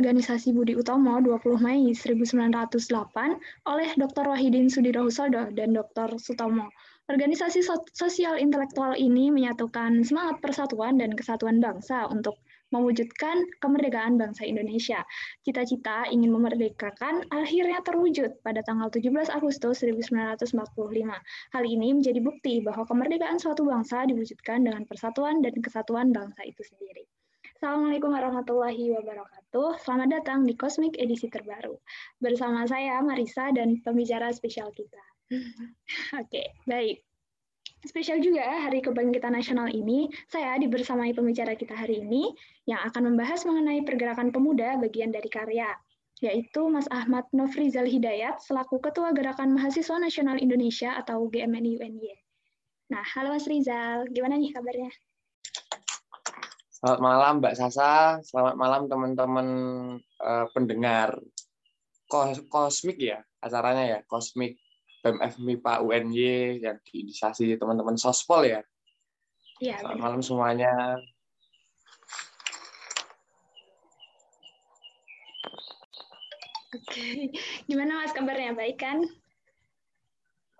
Organisasi Budi Utomo 20 Mei 1908 oleh Dr. Wahidin Sudirohusodo dan Dr. Sutomo. Organisasi sosial intelektual ini menyatukan semangat persatuan dan kesatuan bangsa untuk mewujudkan kemerdekaan bangsa Indonesia. Cita-cita ingin memerdekakan akhirnya terwujud pada tanggal 17 Agustus 1945. Hal ini menjadi bukti bahwa kemerdekaan suatu bangsa diwujudkan dengan persatuan dan kesatuan bangsa itu sendiri. Assalamualaikum warahmatullahi wabarakatuh. Selamat datang di Cosmic edisi terbaru. Bersama saya, Marisa, dan pembicara spesial kita. Oke, baik. Spesial juga Hari Kebangkitan Nasional ini, saya dibersamai pembicara kita hari ini yang akan membahas mengenai pergerakan pemuda bagian dari karya, yaitu Mas Ahmad Nov Rizal Hidayat, selaku Ketua Gerakan Mahasiswa Nasional Indonesia atau GMNI UNY. Nah, halo Mas Rizal, gimana nih kabarnya? Selamat malam Mbak Sasa, selamat malam teman-teman pendengar. Cosmic ya, acaranya ya, Cosmic BEM FIPA UND yang diinisiasi teman-teman Sospol ya. Iya. Selamat malam semuanya. Oke, gimana Mas kabarnya, baik kan?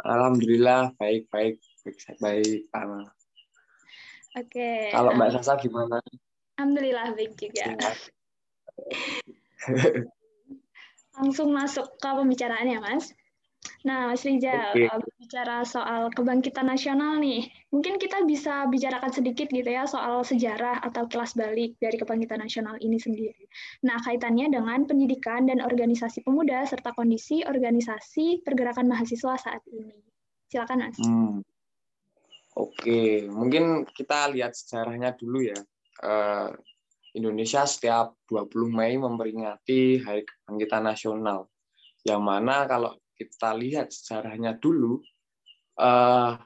Alhamdulillah baik. Oke. Kalau Mbak Sasa gimana? Alhamdulillah baik juga. Langsung masuk ke pembicaraannya, Mas. Nah, Mas Rizal, bicara soal kebangkitan nasional nih, mungkin kita bisa bicarakan sedikit gitu ya soal sejarah atau kilas balik dari kebangkitan nasional ini sendiri. Nah, kaitannya dengan pendidikan dan organisasi pemuda serta kondisi organisasi pergerakan mahasiswa saat ini. Silakan, Mas. Oke, mungkin kita lihat sejarahnya dulu ya. Indonesia setiap 20 Mei memperingati Hari Kebangkitan Nasional. Yang mana kalau kita lihat sejarahnya dulu,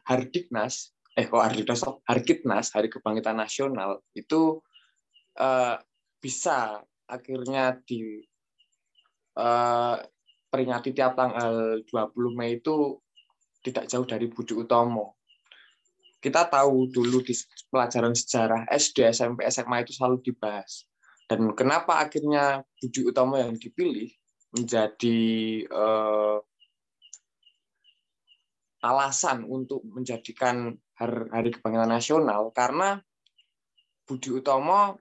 Hardiknas, Hari Kebangkitan Nasional itu bisa akhirnya diperingati tiap tanggal 20 Mei itu tidak jauh dari Budi Utomo. Kita tahu dulu di pelajaran sejarah SD, SMP, SMA itu selalu dibahas. Dan kenapa akhirnya Budi Utomo yang dipilih menjadi alasan untuk menjadikan Hari Kebangkitan Nasional? Karena Budi Utomo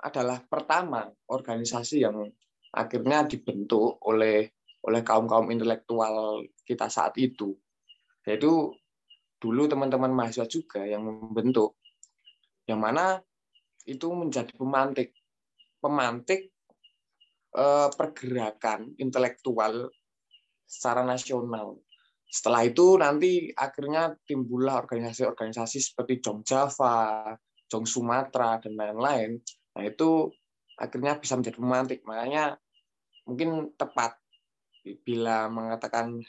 adalah pertama organisasi yang akhirnya dibentuk oleh kaum-kaum intelektual kita saat itu. Yaitu dulu teman-teman mahasiswa juga yang membentuk, yang mana itu menjadi pemantik pergerakan intelektual secara nasional. Setelah itu nanti akhirnya timbullah organisasi-organisasi seperti Jong Java, Jong Sumatra, dan lain-lain. Nah itu akhirnya bisa menjadi pemantik, makanya mungkin tepat bila mengatakan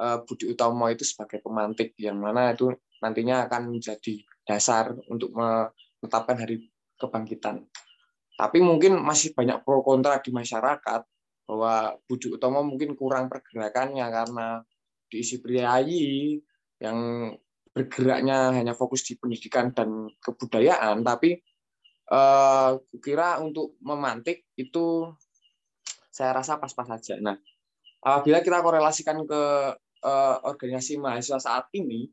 Budi Utomo itu sebagai pemantik, yang mana itu nantinya akan menjadi dasar untuk menetapkan Hari Kebangkitan. Tapi mungkin masih banyak pro kontra di masyarakat bahwa Budi Utomo mungkin kurang pergerakannya karena diisi priayi yang bergeraknya hanya fokus di pendidikan dan kebudayaan. Tapi kira untuk memantik itu saya rasa pas-pas saja. Nah, apabila kita korelasikan ke organisasi mahasiswa saat ini,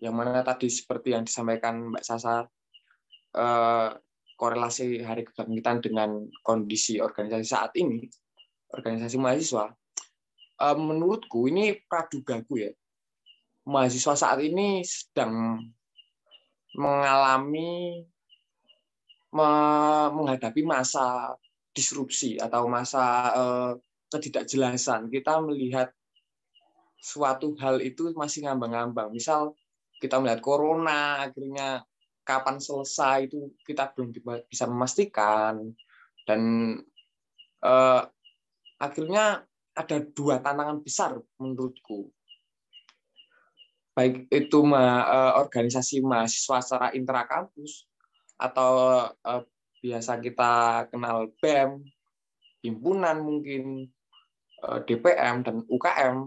yang mana tadi seperti yang disampaikan Mbak Sasa, korelasi Hari Kebangkitan dengan kondisi organisasi saat ini, organisasi mahasiswa, menurutku ini pradugaku ya. Mahasiswa saat ini sedang mengalami menghadapi masa disrupsi atau masa ketidakjelasan. Kita melihat suatu hal itu masih ngambang-ngambang. Misal kita melihat corona, akhirnya kapan selesai itu kita belum bisa memastikan. Dan akhirnya ada dua tantangan besar menurutku. Baik itu organisasi mahasiswa secara intrakampus atau biasa kita kenal BEM, himpunan mungkin, DPM dan UKM,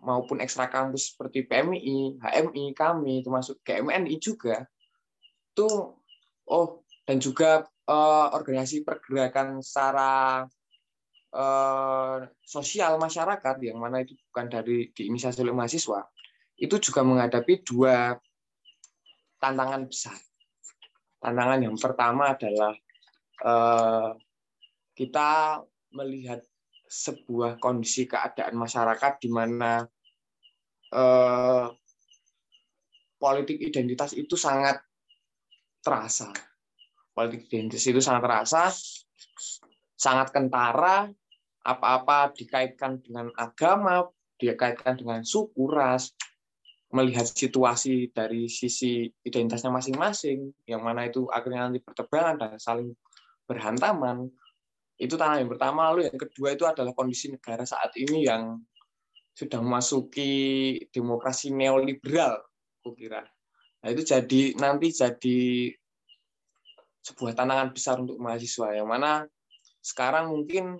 maupun ekstrakampus seperti PMI, HMI, KAMI, termasuk GMNI juga. Itu dan juga organisasi pergerakan secara sosial masyarakat yang mana itu bukan dari diinisiasi oleh mahasiswa. Itu juga menghadapi dua tantangan besar. Tantangan yang pertama adalah kita melihat sebuah kondisi keadaan masyarakat di mana politik identitas itu sangat terasa. Politik identitas itu sangat terasa, sangat kentara, apa-apa dikaitkan dengan agama, dikaitkan dengan suku, ras, melihat situasi dari sisi identitasnya masing-masing, yang mana itu akhirnya nanti bertebaran dan saling berhantaman. Itu tantangan yang pertama. Lalu yang kedua itu adalah kondisi negara saat ini yang sudah memasuki demokrasi neoliberal, aku kira. Nah, itu nanti jadi sebuah tantangan besar untuk mahasiswa, yang mana sekarang mungkin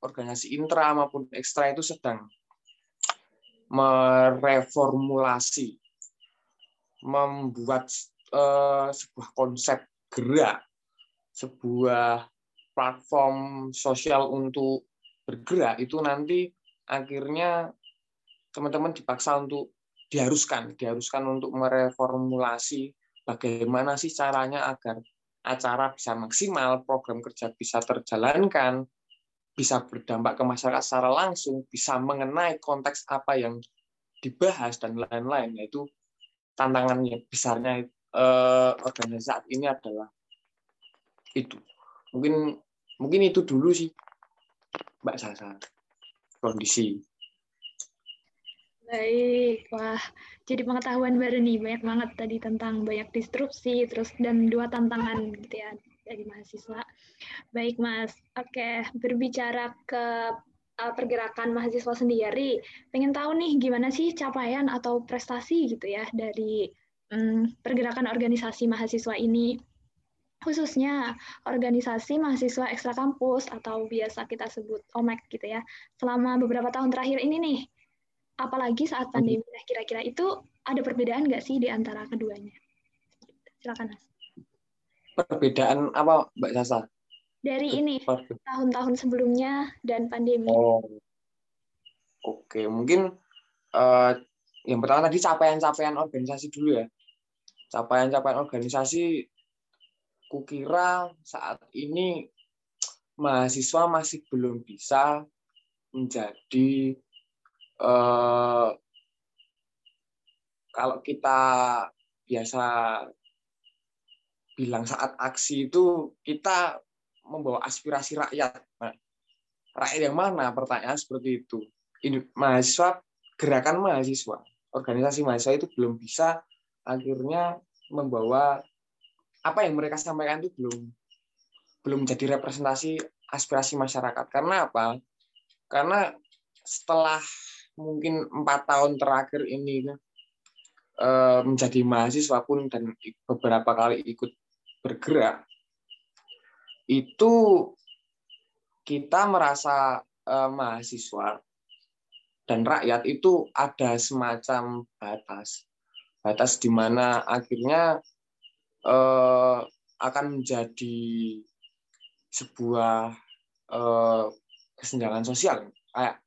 organisasi intra maupun ekstra itu sedang mereformulasi, membuat sebuah konsep gerak, sebuah platform sosial untuk bergerak. Itu nanti akhirnya teman-teman dipaksa untuk diharuskan untuk mereformulasi bagaimana sih caranya agar acara bisa maksimal, program kerja bisa terjalankan, bisa berdampak ke masyarakat secara langsung, bisa mengenai konteks apa yang dibahas, dan lain-lain. Yaitu tantangannya besarnya organisasi saat ini adalah itu. Mungkin itu dulu sih, Mbak Sasa, kondisi. Baik, wah, jadi pengetahuan baru nih, banyak banget tadi tentang banyak disrupsi, terus dan dua tantangan gitu ya, dari mahasiswa. Baik, Mas. Oke, berbicara ke pergerakan mahasiswa sendiri, pengen tahu nih gimana sih capaian atau prestasi gitu ya dari pergerakan organisasi mahasiswa ini, khususnya organisasi mahasiswa ekstrakampus atau biasa kita sebut OMEK gitu ya, selama beberapa tahun terakhir ini nih, apalagi saat pandemi. Nah, kira-kira itu ada perbedaan nggak sih di antara keduanya? Silakan, Mas. Perbedaan apa, Mbak Sasa? Dari ini, tahun-tahun sebelumnya dan pandemi. Oke. Mungkin yang pertama tadi capaian-capaian organisasi dulu ya. Capaian-capaian organisasi, kukira saat ini mahasiswa masih belum bisa menjadi, kalau kita biasa bilang saat aksi itu kita membawa aspirasi rakyat. Nah, rakyat yang mana? Pertanyaan seperti itu. Mahasiswa, gerakan mahasiswa, organisasi mahasiswa itu belum bisa akhirnya membawa apa yang mereka sampaikan itu belum menjadi representasi aspirasi masyarakat. Karena apa? Karena setelah mungkin 4 tahun terakhir ini menjadi mahasiswa pun dan beberapa kali ikut bergerak, itu kita merasa mahasiswa dan rakyat itu ada semacam batas di mana akhirnya akan menjadi sebuah kesenjangan sosial, kayak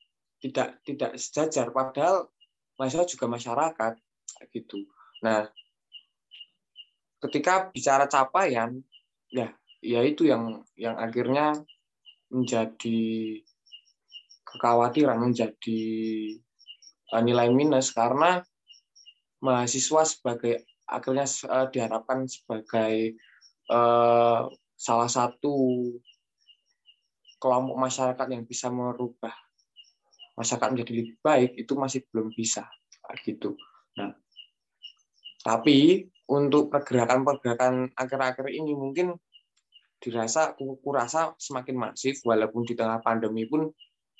tidak sejajar, padahal mahasiswa juga masyarakat gitu. Nah, ketika bicara capaian, ya itu yang akhirnya menjadi kekhawatiran, menjadi nilai minus, karena mahasiswa sebagai akhirnya diharapkan sebagai salah satu kelompok masyarakat yang bisa merubah masyarakat menjadi lebih baik, itu masih belum bisa gitu. Nah, tapi untuk pergerakan-pergerakan akhir-akhir ini mungkin dirasa, kurasa semakin masif, walaupun di tengah pandemi pun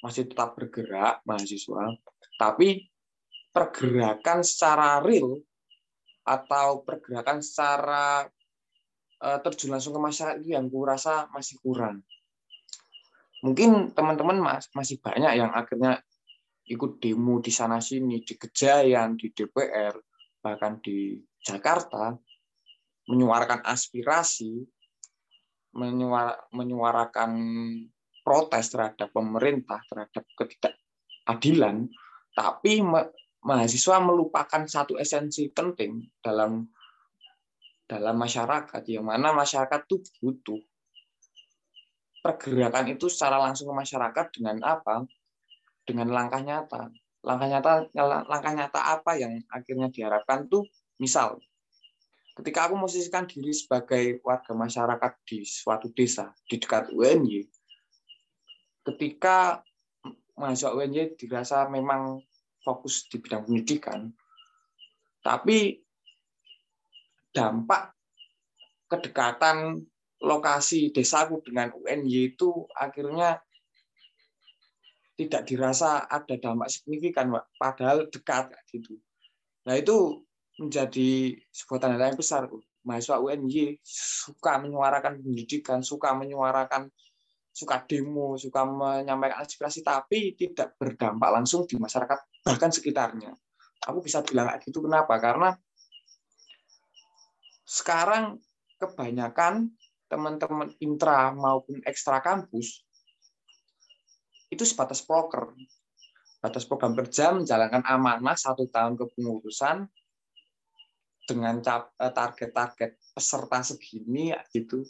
masih tetap bergerak mahasiswa, tapi pergerakan secara real atau pergerakan secara terjun langsung ke masyarakat itu yang kurasa masih kurang. Mungkin teman-teman masih banyak yang akhirnya ikut demo di sana-sini, di Gejayan, di DPR, bahkan di Jakarta, menyuarakan aspirasi, menyuarakan protes terhadap pemerintah, terhadap ketidakadilan, tapi mahasiswa melupakan satu esensi penting dalam masyarakat, yang mana masyarakat itu butuh pergerakan itu secara langsung ke masyarakat dengan apa? Dengan langkah nyata. Langkah nyata apa yang akhirnya diharapkan tuh, misal ketika aku memposisikan diri sebagai warga masyarakat di suatu desa di dekat UNY, ketika mahasiswa UNY dirasa memang fokus di bidang pendidikan, tapi dampak kedekatan lokasi desaku dengan UNY itu akhirnya tidak dirasa ada dampak signifikan, Pak. Padahal dekat gitu. Nah, itu menjadi sebuah tanda tanya besar. Mahasiswa UNY suka menyuarakan pendidikan, suka demo, suka menyampaikan aspirasi, tapi tidak berdampak langsung di masyarakat bahkan sekitarnya. Aku bisa bilang gitu, kenapa? Karena sekarang kebanyakan teman-teman intra maupun ekstra kampus itu sebatas proker, batas program kerja, menjalankan amanah 1 tahun kepengurusan dengan target-target peserta segini gitu,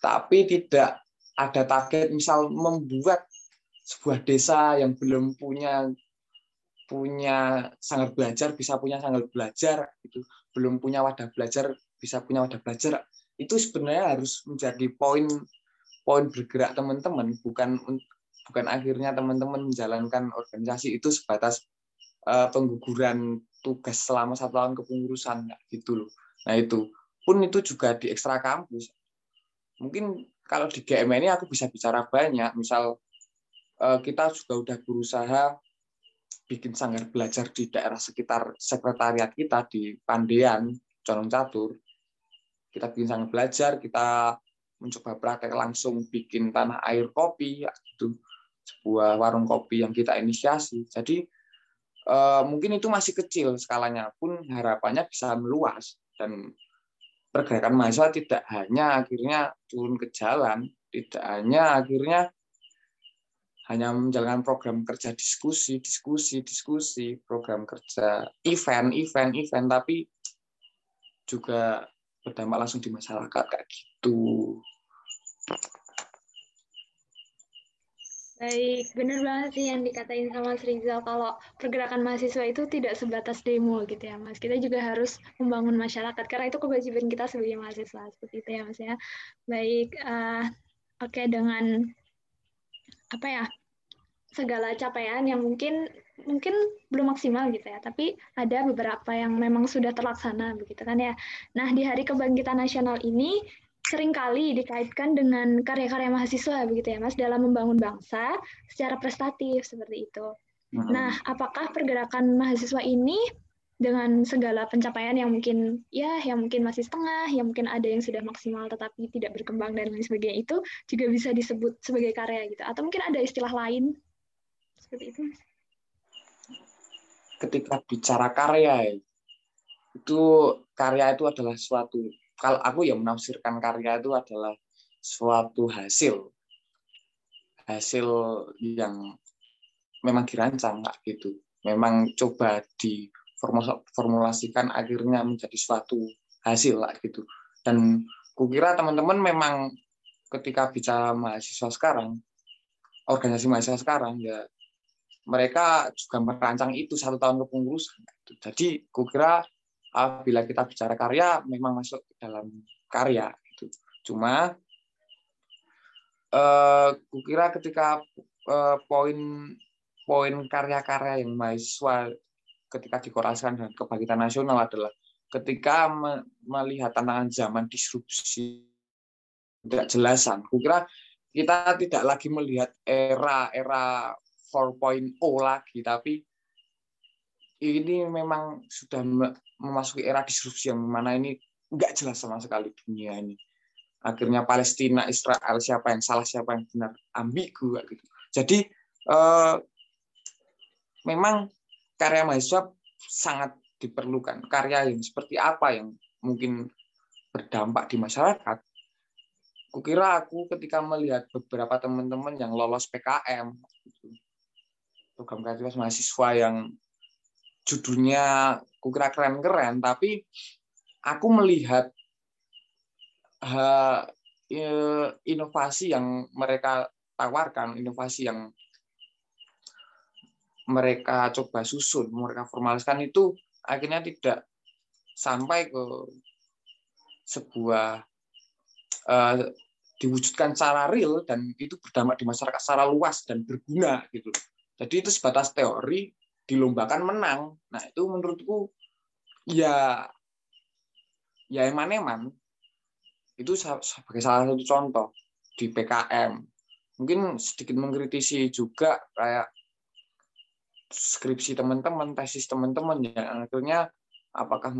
tapi tidak ada target misal membuat sebuah desa yang belum punya sanggar belajar bisa punya sanggar belajar gitu, belum punya wadah belajar bisa punya wadah belajar. Itu sebenarnya harus menjadi poin bergerak teman-teman, bukan akhirnya teman-teman menjalankan organisasi itu sebatas pengguguran tugas selama 1 tahun kepengurusan gitu loh. Nah, itu pun itu juga di ekstra kampus. Mungkin kalau di GMNI aku bisa bicara banyak, misal kita juga udah berusaha bikin sanggar belajar di daerah sekitar sekretariat kita di Pandean, Coron Catur. Kita bikin sanggar belajar, kita mencoba praktek langsung bikin tanah air kopi, itu sebuah warung kopi yang kita inisiasi. Jadi mungkin itu masih kecil skalanya, pun harapannya bisa meluas dan pergerakan mahasiswa tidak hanya akhirnya turun ke jalan, tidak hanya akhirnya menjalankan program kerja diskusi, program kerja event, tapi juga berdampak langsung di masyarakat kayak gitu. Baik, benar banget sih yang dikatain sama Mas Rizal, kalau pergerakan mahasiswa itu tidak sebatas demo gitu ya, Mas. Kita juga harus membangun masyarakat, karena itu kewajiban kita sebagai mahasiswa, seperti itu ya, Mas ya. Baik, oke, dengan apa ya, segala capaian yang mungkin belum maksimal gitu ya, tapi ada beberapa yang memang sudah terlaksana begitu kan ya. Nah, di Hari Kebangkitan Nasional ini seringkali dikaitkan dengan karya-karya mahasiswa begitu ya, Mas, dalam membangun bangsa secara prestatif seperti itu. Nah, apakah pergerakan mahasiswa ini dengan segala pencapaian yang mungkin masih setengah, yang mungkin ada yang sudah maksimal tetapi tidak berkembang dan lain sebagainya, itu juga bisa disebut sebagai karya gitu, atau mungkin ada istilah lain seperti itu, Mas? Ketika bicara karya, karya itu adalah suatu, kalau aku yang menafsirkan karya itu adalah suatu hasil yang memang dirancang nggak gitu, memang coba diformulasikan akhirnya menjadi suatu hasil nggak gitu. Dan kukira teman-teman memang ketika bicara mahasiswa sekarang, organisasi mahasiswa sekarang ya, mereka juga merancang itu 1 tahun kepengurusan. Jadi kukira bila kita bicara karya, memang masuk dalam karya. Cuma, kukira ketika poin karya-karya yang mahasiswa ketika dikorelasikan dengan kebangkitan nasional adalah ketika melihat tantangan zaman disrupsi, tidak jelasan. Kukira kita tidak lagi melihat era 4.0 lagi, tapi ini memang sudah memasuki era disrupsi yang mana ini nggak jelas sama sekali dunia ini. Akhirnya Palestina, Israel, siapa yang salah, siapa yang benar, ambigu gitu. Jadi memang karya mahasiswa sangat diperlukan. Karya yang seperti apa yang mungkin berdampak di masyarakat. Kukira aku ketika melihat beberapa teman-teman yang lolos PKM, program kreativitas mahasiswa yang judulnya kukira keren-keren, tapi aku melihat inovasi yang mereka tawarkan, inovasi yang mereka coba susun, mereka formaliskan itu akhirnya tidak sampai ke sebuah diwujudkan secara real dan itu berdampak di masyarakat secara luas dan berguna gitu. Jadi itu sebatas teori, dilombakan menang. Nah, itu menurutku ya eman-eman. Itu sebagai salah satu contoh di PKM. Mungkin sedikit mengkritisi juga kayak skripsi teman-teman, tesis teman-teman, ya akhirnya apakah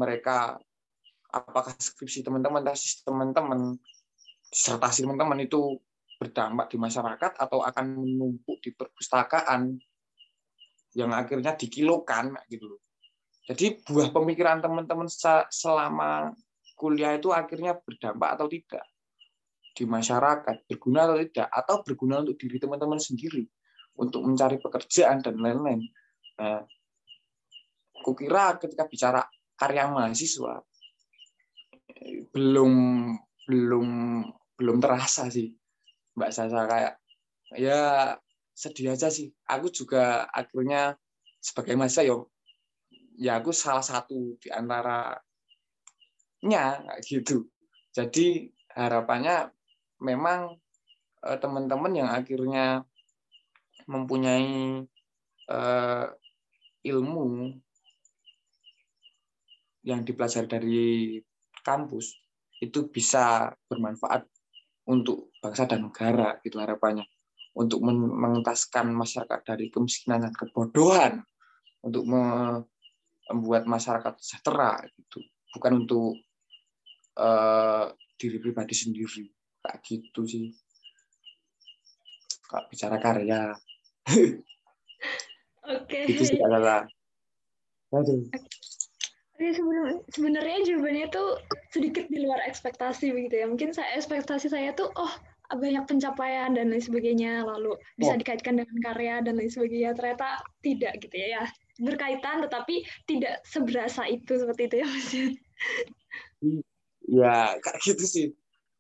skripsi teman-teman, tesis teman-teman, disertasi teman-teman itu berdampak di masyarakat atau akan menumpuk di perpustakaan yang akhirnya dikilokan gitu. Jadi buah pemikiran teman-teman selama kuliah itu akhirnya berdampak atau tidak di masyarakat, berguna atau tidak, atau berguna untuk diri teman-teman sendiri, untuk mencari pekerjaan dan lain-lain. Nah, kukira ketika bicara karya mahasiswa belum terasa sih, Mbak Sasa, kayak ya sedih aja sih. Aku juga akhirnya sebagai mahasiswa ya aku salah satu di antara nya gitu. Jadi harapannya memang teman-teman yang akhirnya mempunyai ilmu yang dipelajari dari kampus itu bisa bermanfaat untuk bangsa dan negara gitu harapannya, untuk mengentaskan masyarakat dari kemiskinan dan kebodohan, untuk membuat masyarakat sejahtera gitu, bukan untuk diri pribadi sendiri. Kayak gitu sih kalau bicara karya. Oke. Itu sih adalah. Sebenarnya jawabannya tuh sedikit di luar ekspektasi begitu ya. Mungkin ekspektasi saya tuh banyak pencapaian dan lain sebagainya, lalu bisa dikaitkan dengan karya dan lain sebagainya. Ternyata tidak gitu ya. Berkaitan tetapi tidak seberasa itu, seperti itu ya Mas. Ya kayak gitu sih.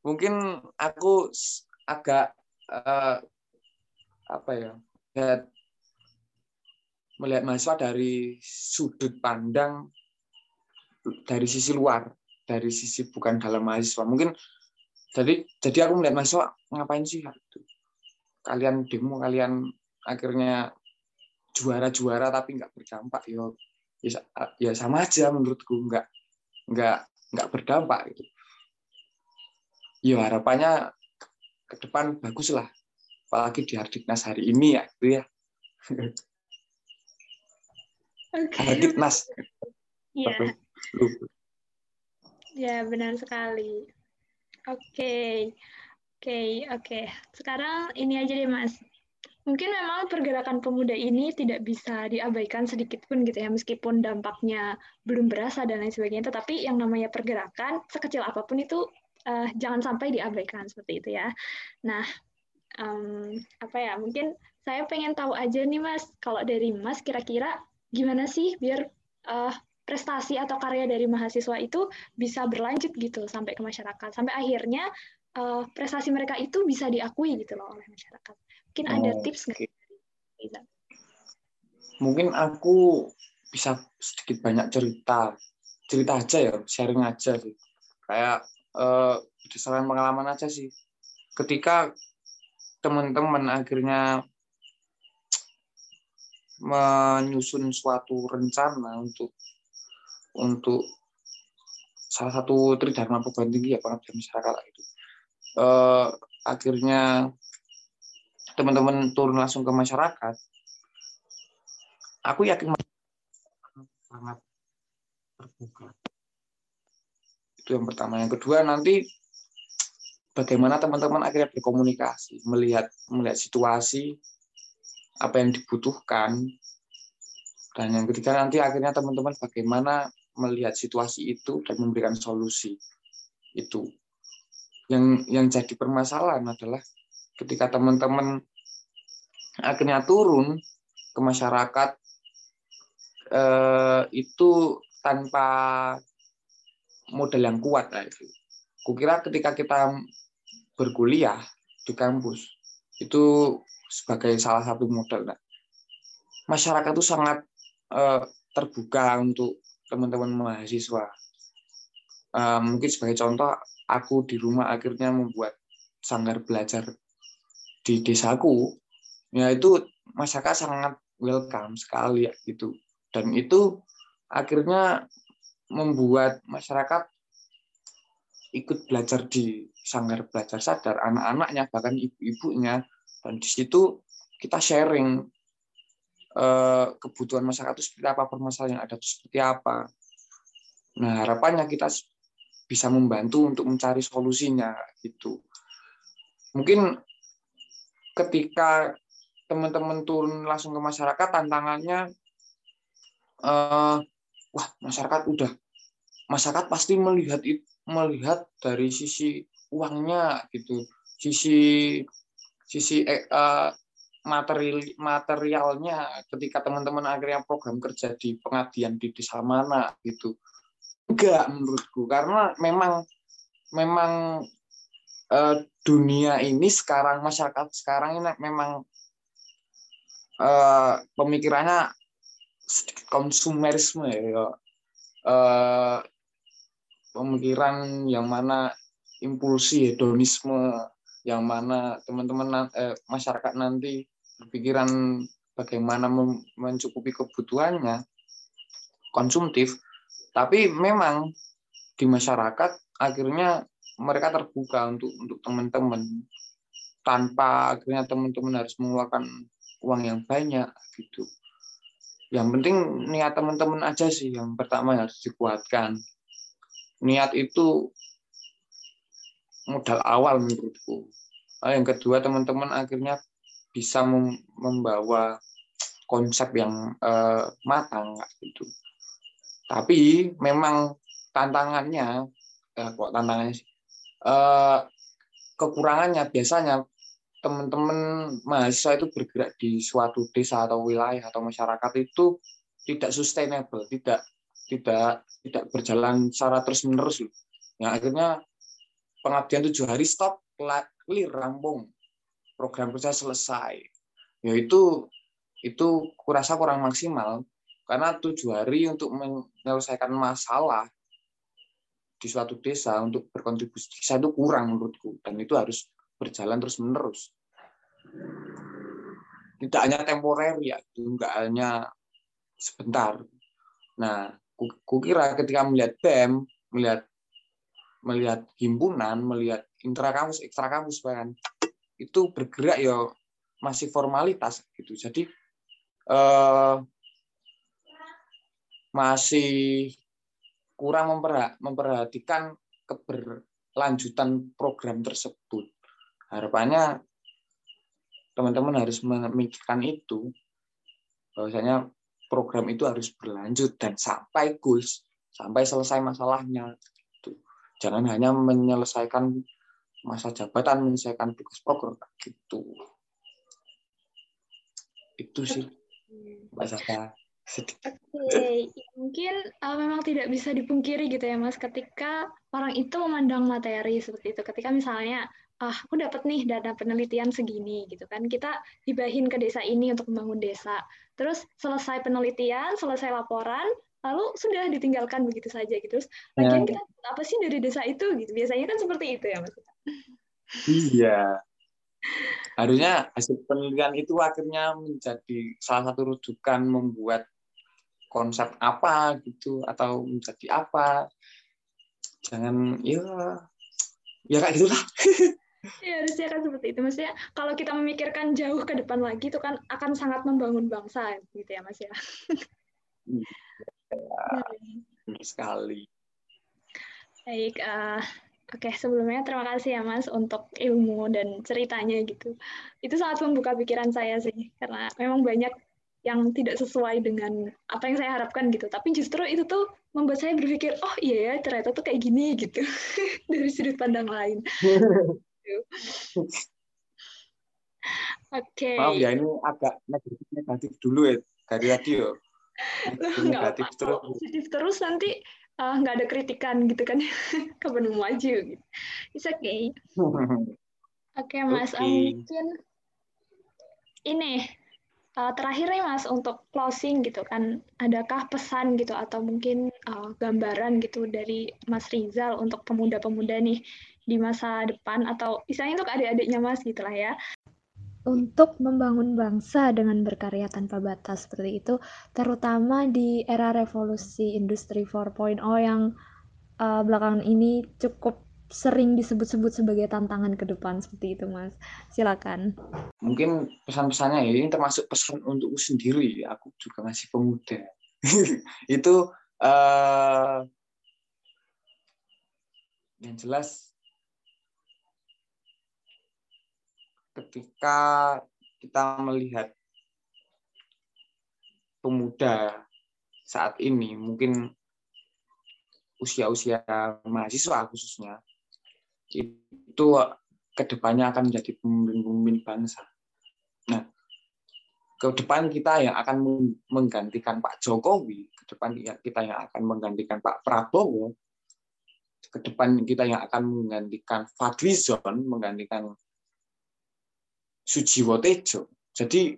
Mungkin aku agak melihat mahasiswa dari sudut pandang dari sisi luar, dari sisi bukan dalam mahasiswa. Mungkin jadi aku melihat mahasiswa ngapain sih? Kalian demo, kalian akhirnya juara-juara tapi nggak berdampak, ya sama aja menurutku, nggak berdampak gitu. Ya harapannya ke depan baguslah, apalagi di Hardiknas hari ini ya gitu ya. Okay. Hardiknas. Ya. Ya benar sekali. Oke. Sekarang ini aja deh Mas. Mungkin memang pergerakan pemuda ini tidak bisa diabaikan sedikit pun gitu ya, meskipun dampaknya belum berasa dan lain sebagainya, tetapi yang namanya pergerakan sekecil apapun itu jangan sampai diabaikan seperti itu ya. Nah, mungkin saya pengen tahu aja nih Mas, kalau dari Mas kira-kira gimana sih biar prestasi atau karya dari mahasiswa itu bisa berlanjut gitu sampai ke masyarakat, sampai akhirnya prestasi mereka itu bisa diakui gitu loh oleh masyarakat. Mungkin ada tips nggak? Mungkin aku bisa sedikit banyak cerita aja ya, sharing aja sih. Kayak berdasarkan pengalaman aja sih. Ketika teman-teman akhirnya menyusun suatu rencana untuk salah satu Tri Dharma Perguruan Tinggi ya, pengabdian masyarakat itu. Akhirnya teman-teman turun langsung ke masyarakat. Aku yakin sangat terbuka. Itu yang pertama. Yang kedua nanti bagaimana teman-teman akhirnya berkomunikasi, melihat situasi, apa yang dibutuhkan. Dan yang ketiga nanti akhirnya teman-teman bagaimana melihat situasi itu dan memberikan solusi. Itu yang jadi permasalahan adalah ketika teman-teman akhirnya turun ke masyarakat itu tanpa modal yang kuat. Kukira ketika kita berkuliah di kampus itu sebagai salah satu modal. Masyarakat itu sangat terbuka untuk teman-teman mahasiswa. Mungkin sebagai contoh, aku di rumah akhirnya membuat sanggar belajar di desaku, yaitu masyarakat sangat welcome sekali gitu. Dan itu akhirnya membuat masyarakat ikut belajar di sanggar belajar sadar, anak-anaknya bahkan ibu-ibunya. Dan di situ kita sharing kebutuhan masyarakat itu seperti apa, permasalahan yang ada itu seperti apa. Nah, harapannya kita bisa membantu untuk mencari solusinya gitu. Mungkin ketika teman-teman turun langsung ke masyarakat, tantangannya wah, masyarakat pasti melihat dari sisi uangnya gitu, sisi materialnya. Ketika teman-teman akhirnya program kerja di pengabdian di desa mana gitu, enggak menurutku, karena memang dunia ini sekarang, masyarakat sekarang ini memang pemikirannya sedikit konsumerisme ya, pemikiran yang mana impulsi, hedonisme, yang mana teman-teman masyarakat nanti berpikiran bagaimana mencukupi kebutuhannya, konsumtif. Tapi memang di masyarakat akhirnya mereka terbuka untuk teman-teman, tanpa akhirnya teman-teman harus mengeluarkan uang yang banyak gitu. Yang penting niat teman-teman aja sih yang pertama harus dikuatkan. Niat itu modal awal menurutku. Yang kedua, teman-teman akhirnya bisa membawa konsep yang matang gitu. Tapi memang tantangannya, kekurangannya biasanya teman-teman mahasiswa itu bergerak di suatu desa atau wilayah atau masyarakat itu tidak sustainable, tidak berjalan secara terus-menerus. Nah, akhirnya pengabdian 7 hari stop, clear, rampung, program kerja selesai. Yaitu itu kurasa kurang maksimal, karena 7 hari untuk menyelesaikan masalah di suatu desa, untuk berkontribusi desa itu kurang menurutku, dan itu harus berjalan terus-menerus. Tidak hanya temporer ya, enggak hanya sebentar. Nah, kukira ketika melihat BEM, melihat himpunan, melihat intrakampus, ekstrakampus bahkan, itu bergerak ya masih formalitas gitu. Jadi masih kurang memperhatikan keberlanjutan program tersebut. Harapannya teman-teman harus memikirkan itu, bahwasanya program itu harus berlanjut dan sampai goals, sampai selesai masalahnya. Jangan hanya menyelesaikan masa jabatan, menyelesaikan tugas program gitu. Itu sih bahasa sedikit. Okay. Mungkin memang tidak bisa dipungkiri gitu ya Mas, ketika orang itu memandang materi seperti itu. Ketika misalnya aku dapat nih dana penelitian segini gitu kan, kita hibahin ke desa ini untuk membangun desa. Terus selesai penelitian, selesai laporan, lalu sudah ditinggalkan begitu saja gitu. Terus lagian kita apa sih dari desa itu gitu. Biasanya kan seperti itu ya Mas. Iya. Harusnya hasil penelitian itu akhirnya menjadi salah satu rujukan membuat konsep apa gitu, atau menjadi apa. jangan ya kayak gitulah. Ya, harusnya kan seperti itu. Maksudnya kalau kita memikirkan jauh ke depan lagi itu kan akan sangat membangun bangsa gitu ya, Mas ya. Ya, ya. Sekali. Baik, oke, sebelumnya terima kasih ya Mas untuk ilmu dan ceritanya gitu. Itu sangat membuka pikiran saya sih karena memang banyak yang tidak sesuai dengan apa yang saya harapkan gitu. Tapi justru itu tuh membuat saya berpikir, oh iya ya ternyata tuh kayak gini gitu dari sudut pandang lain. Oke. Maaf ya ini agak negatif dulu ya dari radio. Negatif terus. Positif terus nanti nggak ada kritikan gitu kan kapan mau maju. Gitu. It's okay. Oke, Mas, mungkin ini. Terakhir nih Mas untuk closing gitu kan, adakah pesan gitu atau mungkin gambaran gitu dari Mas Rizal untuk pemuda-pemuda nih di masa depan atau istilahnya untuk adik-adiknya Mas gitulah ya. Untuk membangun bangsa dengan berkarya tanpa batas seperti itu, terutama di era revolusi industri 4.0 yang belakangan ini cukup sering disebut-sebut sebagai tantangan ke depan seperti itu, Mas. Silakan. Mungkin pesan-pesannya ya, ini termasuk pesan untukku sendiri. Aku juga masih pemuda. Itu yang jelas ketika kita melihat pemuda saat ini, mungkin usia-usia mahasiswa khususnya, itu kedepannya akan menjadi pemimpin bangsa. Nah, kedepan kita yang akan menggantikan Pak Jokowi, kedepan kita yang akan menggantikan Pak Prabowo, kedepan kita yang akan menggantikan Fadli Zon, menggantikan Sujiwo Tejo. Jadi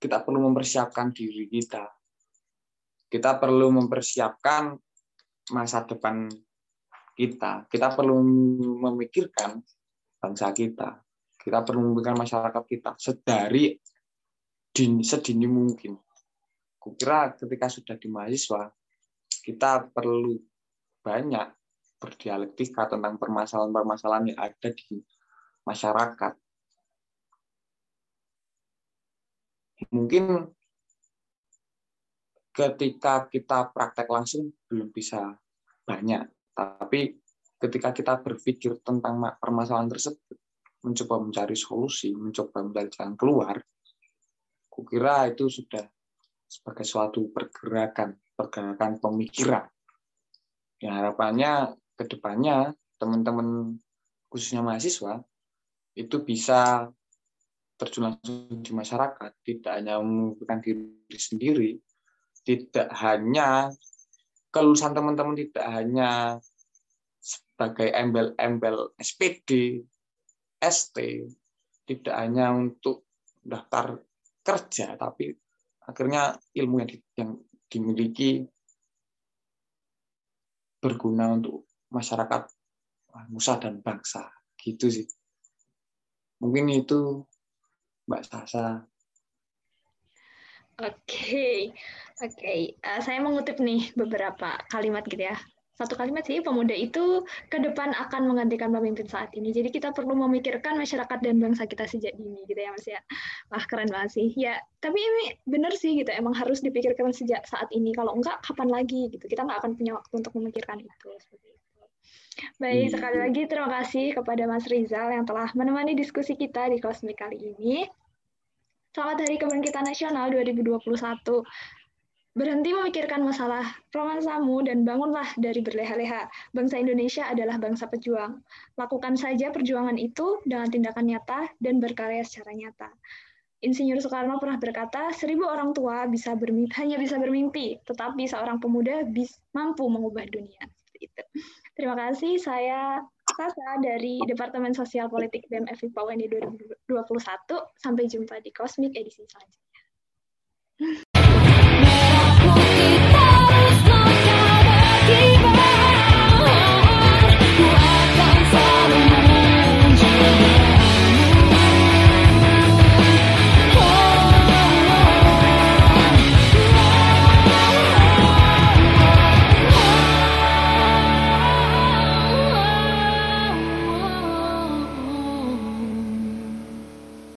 kita perlu mempersiapkan diri kita. Kita perlu mempersiapkan masa depan kita, kita perlu memikirkan bangsa kita, kita perlu memikirkan masyarakat kita sedari sedini mungkin. Kukira ketika sudah di mahasiswa, kita perlu banyak berdialektika tentang permasalahan-permasalahan yang ada di masyarakat. Mungkin ketika kita praktek langsung belum bisa banyak. Tapi ketika kita berpikir tentang permasalahan tersebut, mencoba mencari solusi, mencoba mencari jalan keluar, kukira itu sudah sebagai suatu pergerakan pemikiran. Ya, harapannya ke depannya teman-teman khususnya mahasiswa itu bisa terjun langsung di masyarakat, tidak hanya mengumpulkan diri sendiri, tidak hanya kelulusan teman-teman tidak hanya sebagai embel-embel SPD, ST, tidak hanya untuk daftar kerja, tapi akhirnya ilmu yang dimiliki berguna untuk masyarakat, nusa dan bangsa, gitu sih. Mungkin itu Mbak Sasa. Oke. Saya mengutip nih beberapa kalimat gitu ya. Satu kalimat sih, pemuda itu ke depan akan menggantikan pemimpin saat ini. Jadi kita perlu memikirkan masyarakat dan bangsa kita sejak dini gitu ya Mas ya. Wah keren banget sih. Ya, tapi ini benar sih gitu. Emang harus dipikirkan sejak saat ini. Kalau enggak, kapan lagi gitu. Kita nggak akan punya waktu untuk memikirkan itu. Seperti itu. Baik, sekali lagi terima kasih kepada Mas Rizal yang telah menemani diskusi kita di Cosmic kali ini. Selamat Hari Kebangkitan Nasional 2021. Berhenti memikirkan masalah romansamu dan bangunlah dari berleha-leha. Bangsa Indonesia adalah bangsa pejuang. Lakukan saja perjuangan itu dengan tindakan nyata dan berkarya secara nyata. Insinyur Soekarno pernah berkata, 1000 orang tua bisa hanya bisa bermimpi, tetapi seorang pemuda mampu mengubah dunia. Itu. Terima kasih, saya Sasa dari Departemen Sosial Politik BEM FIPA UND 2021. Sampai jumpa di Cosmic edisi selanjutnya.